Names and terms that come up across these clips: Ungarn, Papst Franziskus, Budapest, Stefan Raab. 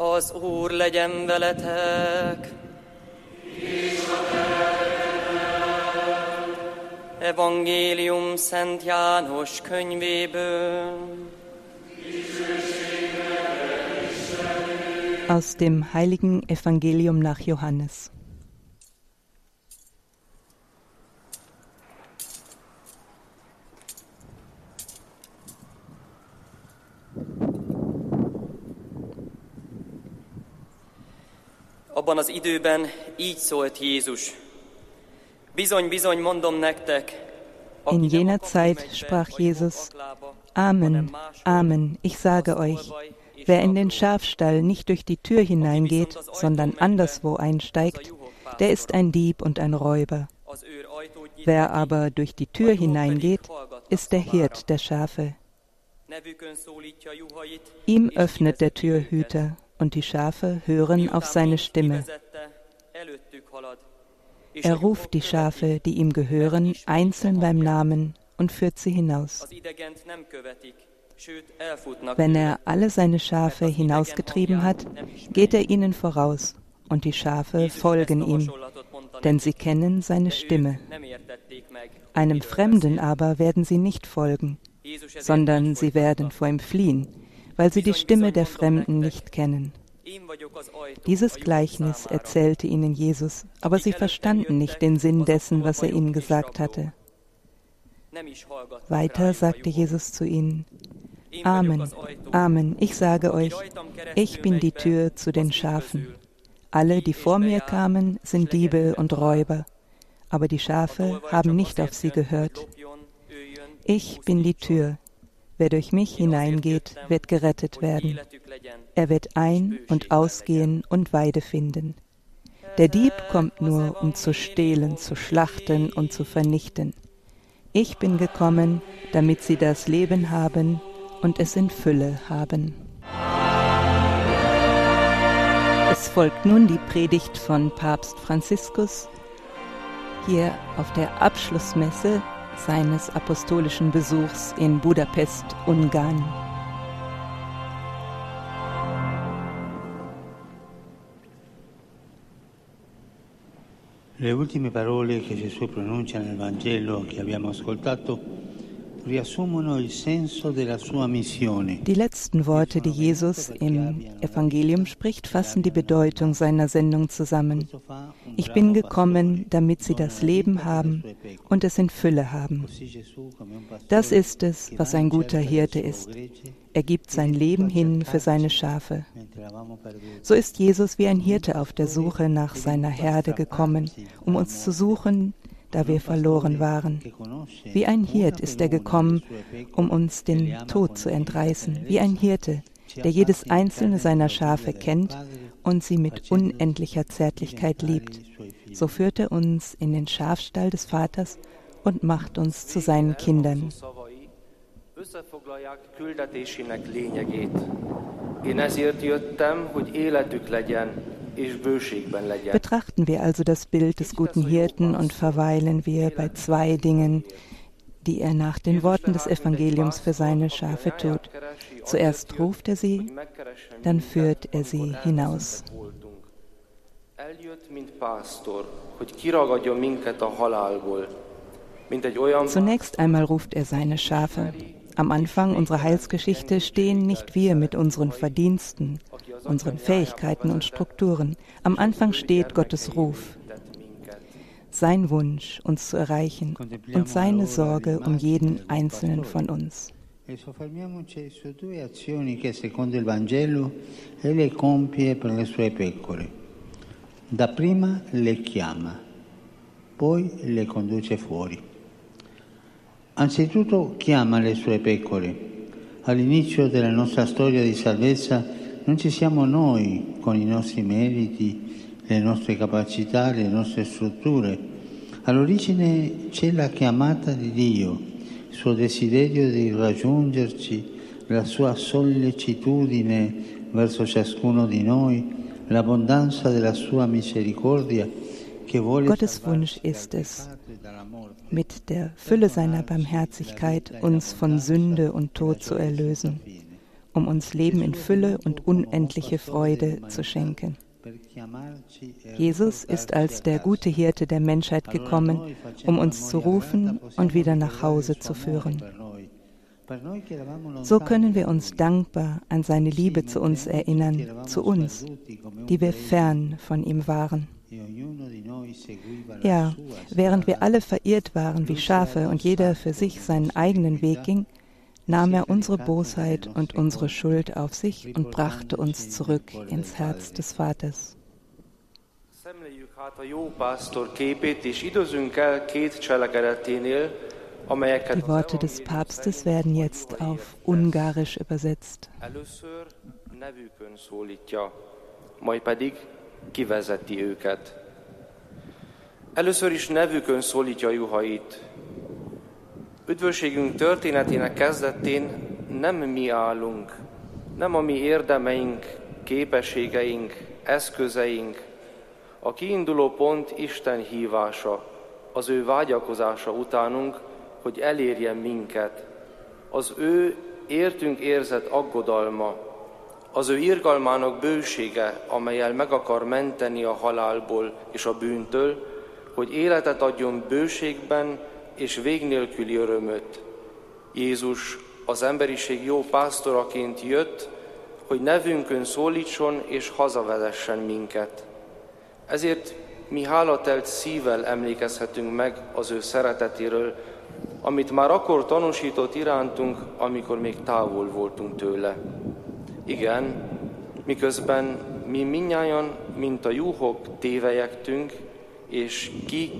Az Úr legyen veletek. És a erőddel. Evangélium Szent János könyvéből. Aus dem heiligen Evangelium nach Johannes. Abban az időben így szólt Jézus. Bizony, bizony, mondom nektek. In jener Zeit sprach Jesus, Amen, Amen, ich sage euch, wer in den Schafstall nicht durch die Tür hineingeht, sondern anderswo einsteigt, der ist ein Dieb und ein Räuber. Wer aber durch die Tür hineingeht, ist der Hirt der Schafe. Ihm öffnet der Türhüter, und die Schafe hören auf seine Stimme. Er ruft die Schafe, die ihm gehören, einzeln beim Namen und führt sie hinaus. Wenn er alle seine Schafe hinausgetrieben hat, geht er ihnen voraus, und die Schafe folgen ihm, denn sie kennen seine Stimme. Einem Fremden aber werden sie nicht folgen, sondern sie werden vor ihm fliehen, weil sie die Stimme der Fremden nicht kennen. Dieses Gleichnis erzählte ihnen Jesus, aber sie verstanden nicht den Sinn dessen, was er ihnen gesagt hatte. Weiter sagte Jesus zu ihnen, Amen, Amen, ich sage euch, ich bin die Tür zu den Schafen. Alle, die vor mir kamen, sind Diebe und Räuber, aber die Schafe haben nicht auf sie gehört. Ich bin die Tür. Wer durch mich hineingeht, wird gerettet werden. Er wird ein- und ausgehen und Weide finden. Der Dieb kommt nur, um zu stehlen, zu schlachten und zu vernichten. Ich bin gekommen, damit sie das Leben haben und es in Fülle haben. Es folgt nun die Predigt von Papst Franziskus, hier auf der Abschlussmesse seines apostolischen Besuchs in Budapest, Ungarn. Le ultime parole che Gesù pronuncia nel Vangelo che abbiamo ascoltato riassumono il senso della sua missione. Die letzten Worte, die Jesus im Evangelium spricht, fassen die Bedeutung seiner Sendung zusammen. Ich bin gekommen, damit sie das Leben haben und es in Fülle haben. Das ist es, was ein guter Hirte ist. Er gibt sein Leben hin für seine Schafe. So ist Jesus wie ein Hirte auf der Suche nach seiner Herde gekommen, um uns zu suchen, da wir verloren waren. Wie ein Hirt ist er gekommen, um uns dem Tod zu entreißen. Wie ein Hirte, der jedes einzelne seiner Schafe kennt und sie mit unendlicher Zärtlichkeit liebt. So führt er uns in den Schafstall des Vaters und macht uns zu seinen Kindern. Összefoglalják küldetésének lényegét. Én ezért jöttem, hogy életük legyen. Betrachten wir also das Bild des guten Hirten und verweilen wir bei zwei Dingen, die er nach den Worten des Evangeliums für seine Schafe tut. Zuerst ruft er sie, dann führt er sie hinaus. Zunächst einmal ruft er seine Schafe. Am Anfang unserer Heilsgeschichte stehen nicht wir mit unseren Verdiensten, unseren Fähigkeiten und Strukturen. Am Anfang steht Gottes Ruf, sein Wunsch, uns zu erreichen und seine Sorge um jeden Einzelnen von uns. Dapprima le chiama, poi le conduce fuori. Anzitutto chiama le sue pecore. All'inizio della nostra storia di salvezza non ci siamo noi con i nostri meriti, le nostre capacità, le nostre strutture. All'origine c'è la chiamata di Dio, il suo desiderio di raggiungerci, la sua sollecitudine verso ciascuno di noi, l'abbondanza della sua misericordia che vuole. Gottes Wunsch ist es, mit der Fülle seiner Barmherzigkeit uns von Sünde und Tod zu erlösen um uns Leben in Fülle und unendliche Freude zu schenken. Jesus ist als der gute Hirte der Menschheit gekommen, um uns zu rufen und wieder nach Hause zu führen. So können wir uns dankbar an seine Liebe zu uns erinnern, zu uns, die wir fern von ihm waren. Ja, während wir alle verirrt waren wie Schafe und jeder für sich seinen eigenen Weg ging, nahm er unsere Bosheit und unsere Schuld auf sich und brachte uns zurück ins Herz des Vaters. Die Worte des Papstes werden jetzt auf Ungarisch übersetzt. Először is nevükön szólítja a juhait. Üdvösségünk történetének kezdetén nem mi állunk, nem a mi érdemeink, képességeink, eszközeink. A kiinduló pont Isten hívása, az ő vágyakozása utánunk, hogy elérjen minket. Az ő értünk érzett aggodalma, az ő irgalmának bősége, amelyel meg akar menteni a halálból és a bűntől, hogy életet adjon bőségben és vég nélküli örömöt. Jézus az emberiség jó pásztoraként jött, hogy nevünkön szólítson és hazavezessen minket. Ezért mi hálatelt szívvel emlékezhetünk meg az ő szeretetéről, amit már akkor tanúsított irántunk, amikor még távol voltunk tőle. Igen, miközben mi mindnyájan, mint a juhok tévejektünk, és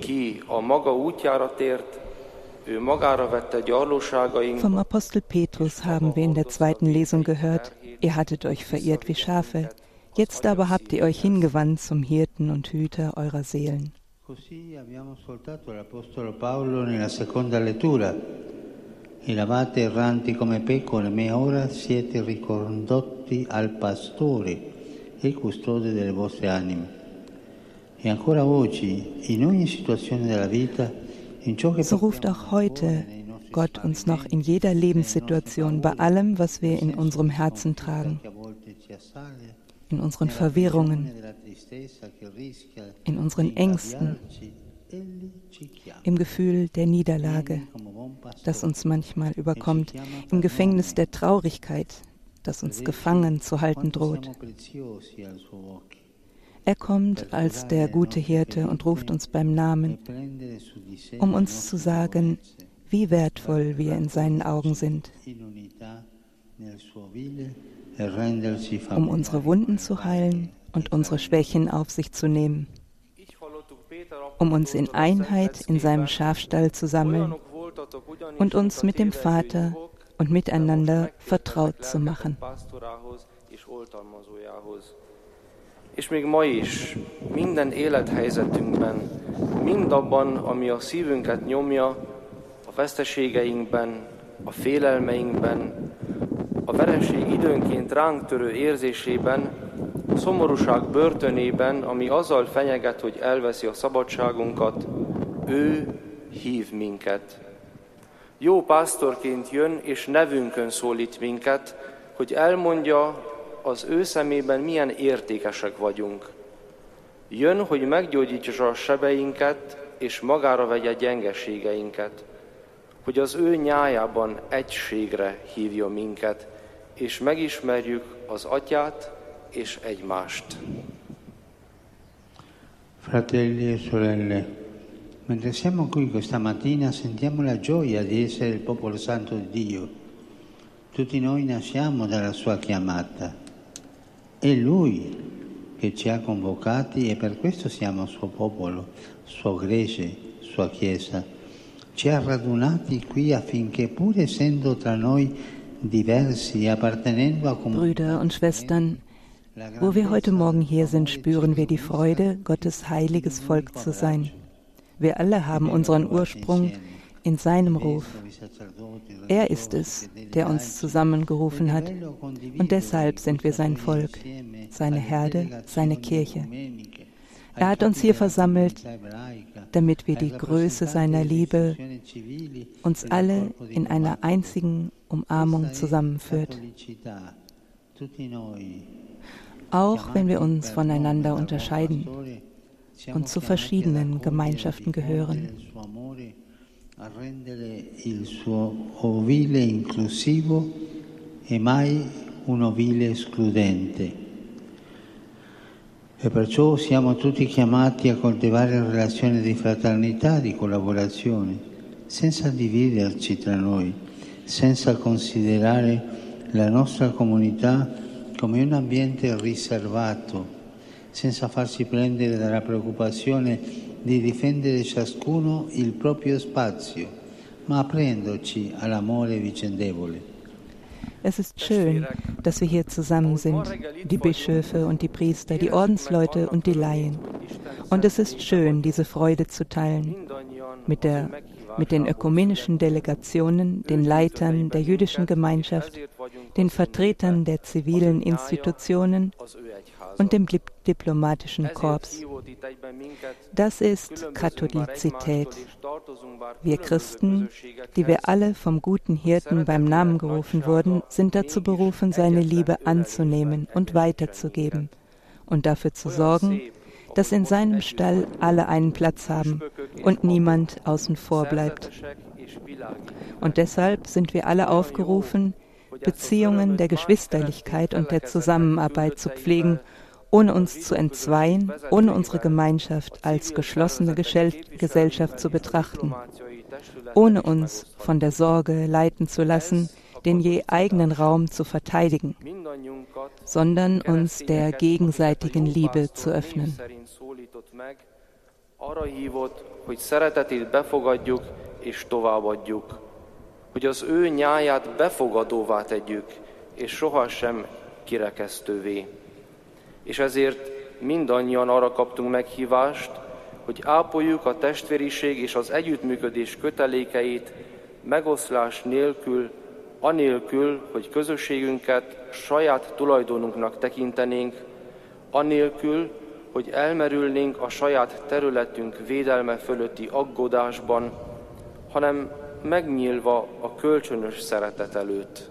ki a maga útjára tért, ő magára vette gyarlóságaink. Vom Apostel Petrus haben wir in der zweiten Lesung gehört, ihr hattet euch verirrt wie Schafe, jetzt aber habt ihr euch hingewandt zum Hirten und Hüter eurer Seelen. Così abbiamo ascoltato l'Apostolo Paolo nella seconda lettura. Eravate erranti come pecore, ma ora siete ricondotti al pastore e custode delle vostre anime. So ruft auch heute Gott uns noch in jeder Lebenssituation, bei allem, was wir in unserem Herzen tragen, in unseren Verwirrungen, in unseren Ängsten, im Gefühl der Niederlage, das uns manchmal überkommt, im Gefängnis der Traurigkeit, das uns gefangen zu halten droht. Er kommt als der gute Hirte und ruft uns beim Namen, um uns zu sagen, wie wertvoll wir in seinen Augen sind, um unsere Wunden zu heilen und unsere Schwächen auf sich zu nehmen, um uns in Einheit in seinem Schafstall zu sammeln und uns mit dem Vater und miteinander vertraut zu machen. És még ma is, minden élethelyzetünkben, mindabban, ami a szívünket nyomja, a veszteségeinkben, a félelmeinkben, a vereség időnként ránk törő érzésében, a szomorúság börtönében, ami azzal fenyeget, hogy elveszi a szabadságunkat, ő hív minket. Jó pásztorként jön és nevünkön szólít minket, hogy elmondja, az ő szemében milyen értékesek vagyunk. Jön, hogy meggyógyítsa a sebeinket, és magára vegye gyengeségeinket, hogy az ő nyájában egységre hívja minket, és megismerjük az Atyát és egymást. Fratelli e sorelle, mentre siamo qui questa mattina sentiamo la gioia di essere il popolo santo di Dio. Tutti noi nasciamo dalla sua chiamata. È Lui che ci ha convocati e per questo siamo suo popolo, sua Grecia, sua Chiesa. Ci ha radunati qui affinché pur essendo tra noi diversi, appartenendo a Brüder und Schwestern, wo wir heute Morgen hier sind, spüren wir die Freude, Gottes heiliges Volk zu sein. Wir alle haben unseren Ursprung in seinem Ruf. Er ist es, der uns zusammengerufen hat, und deshalb sind wir sein Volk, seine Herde, seine Kirche. Er hat uns hier versammelt, damit wir die Größe seiner Liebe uns alle in einer einzigen Umarmung zusammenführt. Auch wenn wir uns voneinander unterscheiden und zu verschiedenen Gemeinschaften gehören. E perciò siamo tutti chiamati a coltivare relazioni di fraternità, di collaborazione, senza dividerci tra noi, senza considerare la nostra comunità come un ambiente riservato, senza farsi prendere dalla preoccupazione di difendere ciascuno il proprio spazio, ma aprendoci all'amore vicendevole. Es ist schön, dass wir hier zusammen sind, die Bischöfe und die Priester, die Ordensleute und die Laien. Und es ist schön, diese Freude zu teilen mit den ökumenischen Delegationen, den Leitern der jüdischen Gemeinschaft, den Vertretern der zivilen Institutionen und dem diplomatischen Korps. Das ist Katholizität. Wir Christen, die wir alle vom guten Hirten beim Namen gerufen wurden, sind dazu berufen, seine Liebe anzunehmen und weiterzugeben und dafür zu sorgen, dass in seinem Stall alle einen Platz haben und niemand außen vor bleibt. Und deshalb sind wir alle aufgerufen, Beziehungen der Geschwisterlichkeit und der Zusammenarbeit zu pflegen, ohne uns zu entzweien, ohne unsere Gemeinschaft als geschlossene Gesellschaft zu betrachten, ohne uns von der Sorge leiten zu lassen, den je eigenen Raum zu verteidigen, sondern uns der gegenseitigen Liebe zu öffnen. Arra hívott, hogy szeretetét befogadjuk és továbbadjuk, hogy az ő nyáját befogadóvá tegyük, és sohasem kirekesztővé. És ezért mindannyian arra kaptunk meghívást, hogy ápoljuk a testvériség és az együttműködés kötelékeit megoszlás nélkül, anélkül, hogy közösségünket saját tulajdonunknak tekintenénk, anélkül, hogy elmerülnénk a saját területünk védelme fölötti aggódásban, hanem megnyílva a kölcsönös szeretet előtt.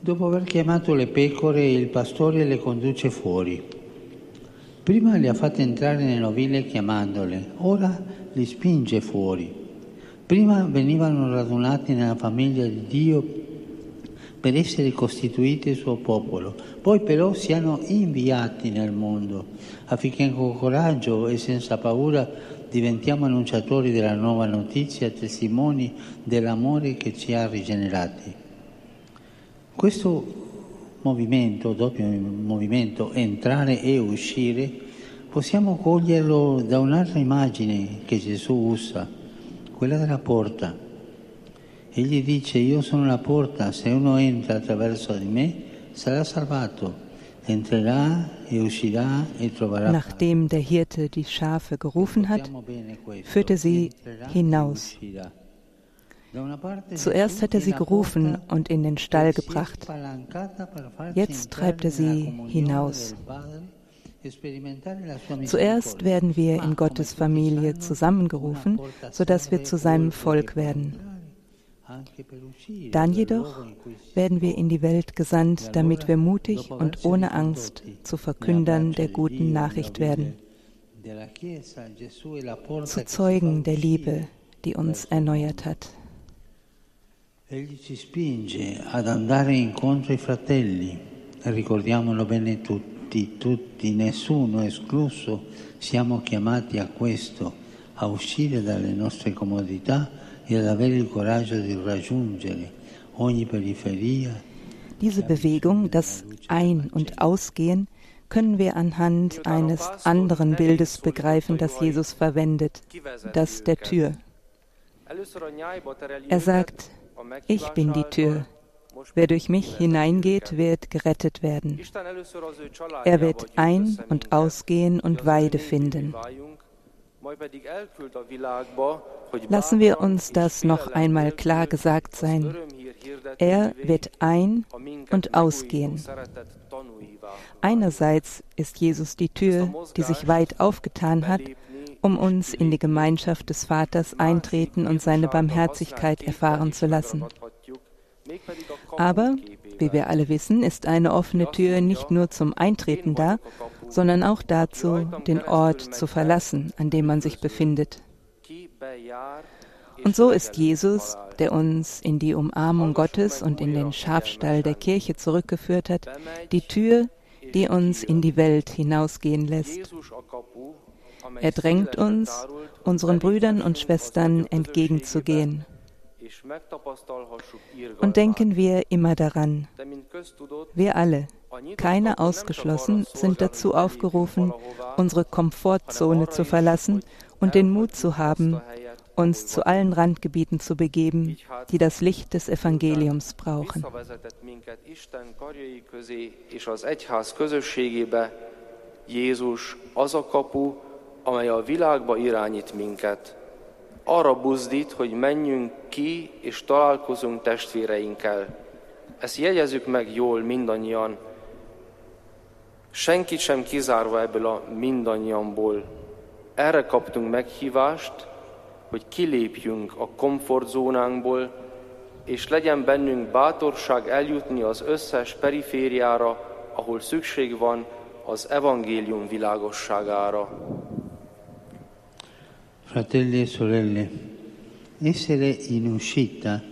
Dopo aver chiamato le pecore, il pastore le conduce fuori. Prima le ha fatte entrare nelle ovile chiamandole, ora li spinge fuori. Prima venivano radunati nella famiglia di Dio per essere costituiti il suo popolo, poi però siano inviati nel mondo affinché con coraggio e senza paura diventiamo annunciatori della nuova notizia, testimoni dell'amore che ci ha rigenerati. Questo movimento, doppio movimento, entrare e uscire, possiamo coglierlo da un'altra immagine che Gesù usa, quella della porta. Egli dice: io sono la porta, se uno entra attraverso di me sarà salvato, entrerà e uscirà e troverà. Nachdem der Hirte die Schafe gerufen hat, führte sie hinaus. Zuerst hat er sie gerufen und in den Stall gebracht. Jetzt treibt er sie hinaus. Zuerst werden wir in Gottes Familie zusammengerufen, sodass wir zu seinem Volk werden. Dann jedoch werden wir in die Welt gesandt, damit wir mutig und ohne Angst zu Verkündern der guten Nachricht werden, zu Zeugen der Liebe, die uns erneuert hat. Egli ci spinge ad andare incontro ai fratelli, ricordiamolo bene tutti. Tutti, nessuno escluso, siamo chiamati a questo, a uscire dalle nostre comodità e ad avere il coraggio di raggiungere ogni periferia. Diese Bewegung, das Ein- und Ausgehen, können wir anhand eines anderen Bildes begreifen, das Jesus verwendet, das der Tür. Er sagt: Ich bin die Tür. Wer durch mich hineingeht, wird gerettet werden. Er wird ein- und ausgehen und Weide finden. Lassen wir uns das noch einmal klar gesagt sein. Er wird ein- und ausgehen. Einerseits ist Jesus die Tür, die sich weit aufgetan hat, um uns in die Gemeinschaft des Vaters eintreten und seine Barmherzigkeit erfahren zu lassen. Aber Wie wir alle wissen, ist eine offene Tür nicht nur zum Eintreten da, sondern auch dazu, den Ort zu verlassen, an dem man sich befindet. Und so ist Jesus, der uns in die Umarmung Gottes und in den Schafstall der Kirche zurückgeführt hat, die Tür, die uns in die Welt hinausgehen lässt. Er drängt uns, unseren Brüdern und Schwestern entgegenzugehen. Und denken wir immer daran, wir alle, keiner ausgeschlossen, sind dazu aufgerufen, unsere Komfortzone zu verlassen und den Mut zu haben, uns zu allen Randgebieten zu begeben, die das Licht des Evangeliums brauchen. Jesus, az a kapu, amely a világba irányít minket. Arra buzdít, hogy menjünk ki és találkozunk testvéreinkkel. Ezt jegyezzük meg jól mindannyian. Senkit sem kizárva ebből a mindannyianból. Erre kaptunk meghívást, hogy kilépjünk a komfortzónánkból, és legyen bennünk bátorság eljutni az összes perifériára, ahol szükség van az evangélium világosságára. Fratelli e sorelle, essere in uscita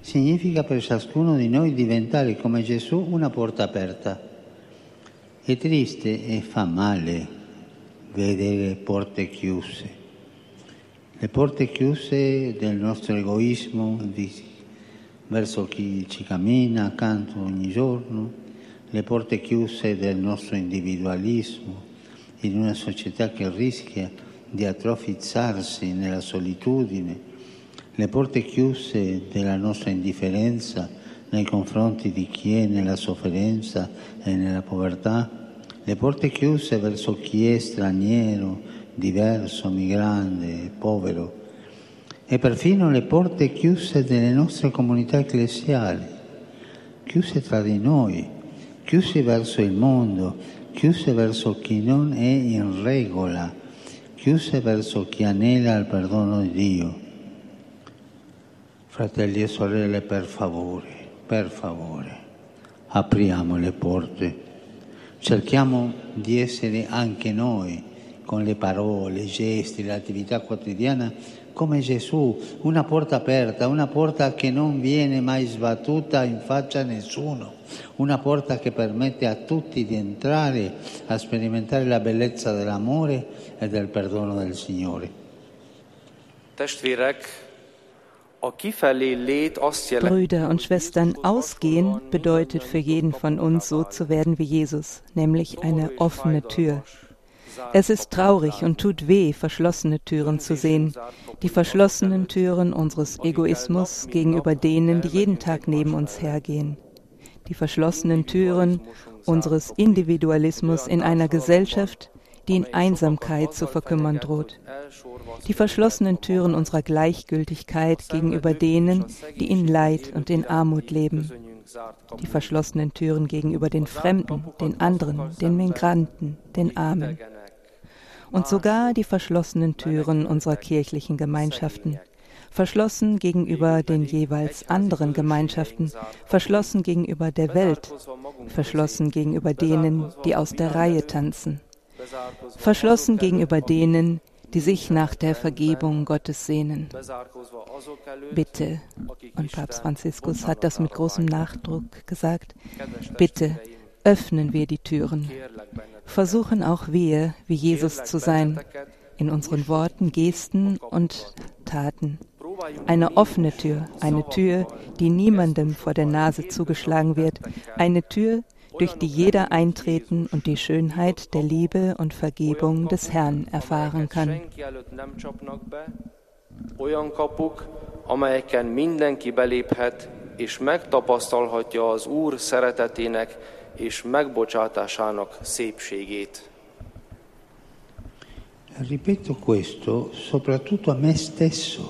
significa per ciascuno di noi diventare come Gesù una porta aperta. È triste e fa male vedere porte chiuse, le porte chiuse del nostro egoismo verso chi ci cammina accanto ogni giorno, le porte chiuse del nostro individualismo in una società che rischia di atrofizzarsi nella solitudine, le porte chiuse della nostra indifferenza nei confronti di chi è nella sofferenza e nella povertà, le porte chiuse verso chi è straniero, diverso, migrante, povero, e perfino le porte chiuse delle nostre comunità ecclesiali, chiuse tra di noi, chiuse verso il mondo, chiuse verso chi non è in regola, chiuse verso chi anela il perdono di Dio. Fratelli e sorelle, per favore, apriamo le porte. Cerchiamo di essere anche noi, con le parole, i gesti, l'attività quotidiana, come Gesù, una porta aperta, una porta che non viene mai sbattuta in faccia a nessuno, una porta che permette a tutti di entrare a sperimentare la bellezza dell'amore e del perdono del Signore. Brüder und Schwestern, ausgehen bedeutet für jeden von uns, so zu werden wie Jesus, nämlich eine offene Tür. Es ist traurig und tut weh, verschlossene Türen zu sehen, die verschlossenen Türen unseres Egoismus gegenüber denen, die jeden Tag neben uns hergehen, die verschlossenen Türen unseres Individualismus in einer Gesellschaft, die in Einsamkeit zu verkümmern droht, die verschlossenen Türen unserer Gleichgültigkeit gegenüber denen, die in Leid und in Armut leben, die verschlossenen Türen gegenüber den Fremden, den anderen, den Migranten, den Armen. Und sogar die verschlossenen Türen unserer kirchlichen Gemeinschaften, verschlossen gegenüber den jeweils anderen Gemeinschaften, verschlossen gegenüber der Welt, verschlossen gegenüber denen, die aus der Reihe tanzen, verschlossen gegenüber denen, die sich nach der Vergebung Gottes sehnen. Bitte, und Papst Franziskus hat das mit großem Nachdruck gesagt, bitte öffnen wir die Türen. Versuchen auch wir, wie Jesus zu sein, in unseren Worten, Gesten und Taten. Eine offene Tür, eine Tür, die niemandem vor der Nase zugeschlagen wird, eine Tür, durch die jeder eintreten und die Schönheit der Liebe und Vergebung des Herrn erfahren kann. Olyan kapuk, amelyeken mindenki beléphet és megtapasztalhatja az Úr szeretetének és megbocsátásának szépségét. Ripeto questo soprattutto a me stesso,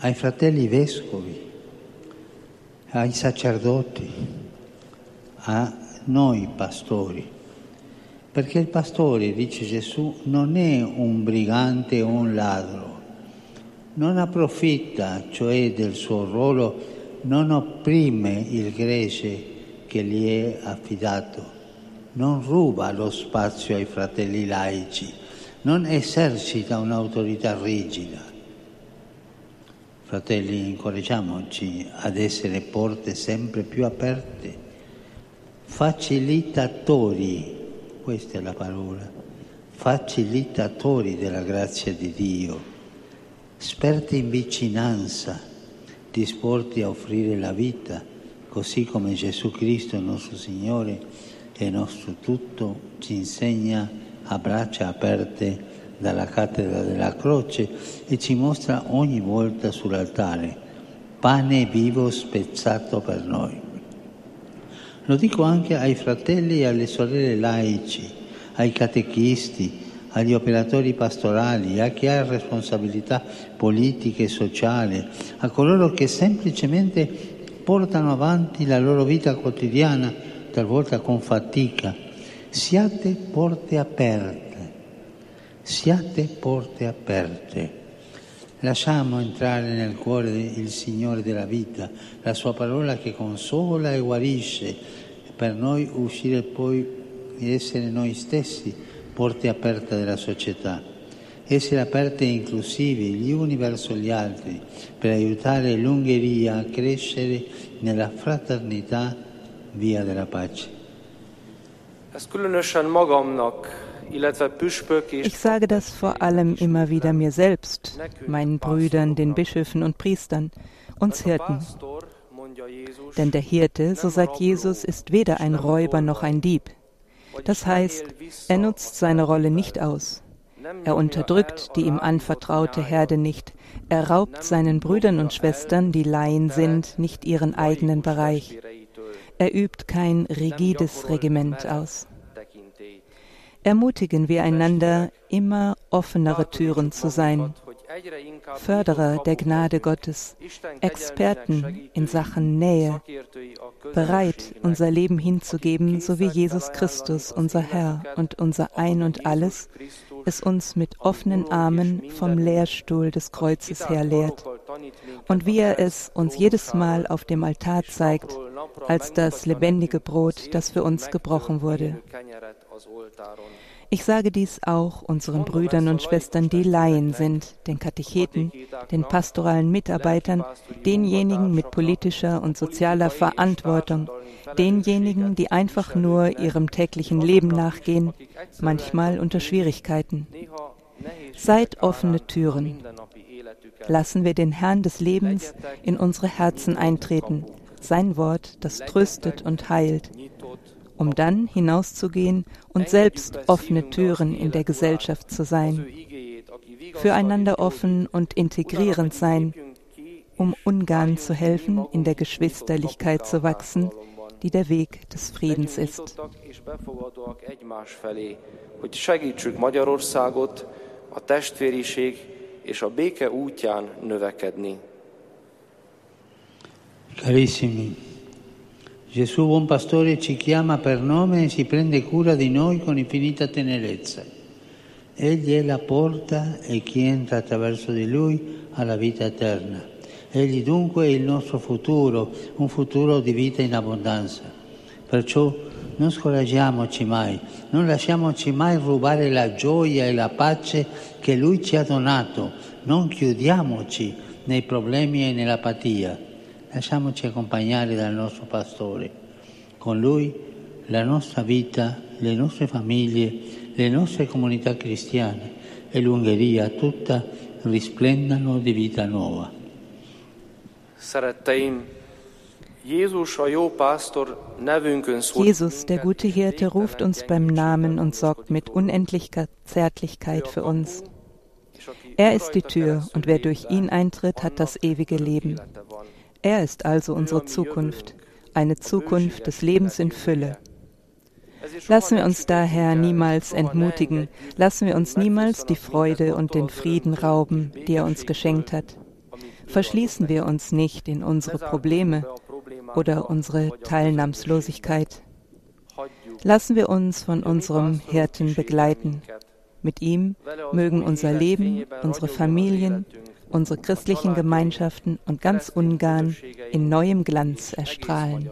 ai fratelli vescovi, ai sacerdoti, a noi pastori, perché il pastore, dice Gesù, non è un brigante o un ladro, non approfitta cioè del suo ruolo non opprime il grece che gli è affidato, non ruba lo spazio ai fratelli laici, non esercita un'autorità rigida. Fratelli, incoraggiamoci ad essere porte sempre più aperte, facilitatori, questa è la parola, facilitatori della grazia di Dio, esperti in vicinanza, disposti a offrire la vita, così come Gesù Cristo, nostro Signore e nostro tutto, ci insegna a braccia aperte dalla cattedra della croce e ci mostra ogni volta sull'altare, pane vivo spezzato per noi. Lo dico anche ai fratelli e alle sorelle laici, ai catechisti, agli operatori pastorali, a chi ha responsabilità politiche e sociali, a coloro che semplicemente portano avanti la loro vita quotidiana, talvolta con fatica. Siate porte aperte, siate porte aperte. Lasciamo entrare nel cuore il Signore della vita, la sua parola che consola e guarisce, per noi uscire poi ed essere noi stessi porte aperte della società, essere aperte e inclusivi gli uni verso gli altri, per aiutare l'Ungheria a crescere nella fraternità via della pace. Ich sage das vor allem immer wieder mir selbst, meinen Brüdern, den Bischöfen und Priestern, uns Hirten. Denn der Hirte, so sagt Jesus, ist weder ein Räuber noch ein Dieb. Das heißt, er nutzt seine Rolle nicht aus. Er unterdrückt die ihm anvertraute Herde nicht. Er raubt seinen Brüdern und Schwestern, die Laien sind, nicht ihren eigenen Bereich. Er übt kein rigides Regiment aus. Ermutigen wir einander, immer offenere Türen zu sein, Förderer der Gnade Gottes, Experten in Sachen Nähe, bereit, unser Leben hinzugeben, so wie Jesus Christus, unser Herr und unser Ein und Alles, es uns mit offenen Armen vom Lehrstuhl des Kreuzes her lehrt und wie er es uns jedes Mal auf dem Altar zeigt, als das lebendige Brot, das für uns gebrochen wurde. Ich sage dies auch unseren Brüdern und Schwestern, die Laien sind, den Katecheten, den pastoralen Mitarbeitern, denjenigen mit politischer und sozialer Verantwortung, denjenigen, die einfach nur ihrem täglichen Leben nachgehen, manchmal unter Schwierigkeiten. Seid offene Türen. Lassen wir den Herrn des Lebens in unsere Herzen eintreten, sein Wort, das tröstet und heilt, um dann hinauszugehen und selbst offene Türen in der Gesellschaft zu sein, füreinander offen und integrierend sein, um Ungarn zu helfen, in der Geschwisterlichkeit zu wachsen, die der Weg des Friedens ist. Carissimi, Gesù buon pastore ci chiama per nome e si prende cura di noi con infinita tenerezza. Egli è la porta e chi entra attraverso di Lui ha la vita eterna. Egli dunque è il nostro futuro, un futuro di vita in abbondanza. Perciò non scoraggiamoci mai, non lasciamoci mai rubare la gioia e la pace che Lui ci ha donato. Non chiudiamoci nei problemi e nell'apatia. Lasciamoci accompagnare dal nostro pastore. Con lui la nostra vita, le nostre famiglie, le nostre comunità cristiane e l'Ungheria tutta risplendano di vita nuova. Szeretteim, Jesus, a jó pásztor, nevünkön szól. Jesus, der gute Hirte, ruft uns beim Namen und sorgt mit unendlicher Zärtlichkeit für uns. Er ist die Tür und wer durch ihn eintritt, hat das ewige Leben. Er ist also unsere Zukunft, eine Zukunft des Lebens in Fülle. Lassen wir uns daher niemals entmutigen, lassen wir uns niemals die Freude und den Frieden rauben, die er uns geschenkt hat. Verschließen wir uns nicht in unsere Probleme oder unsere Teilnahmslosigkeit. Lassen wir uns von unserem Hirten begleiten. Mit ihm mögen unser Leben, unsere Familien, unsere christlichen Gemeinschaften und ganz Ungarn in neuem Glanz erstrahlen.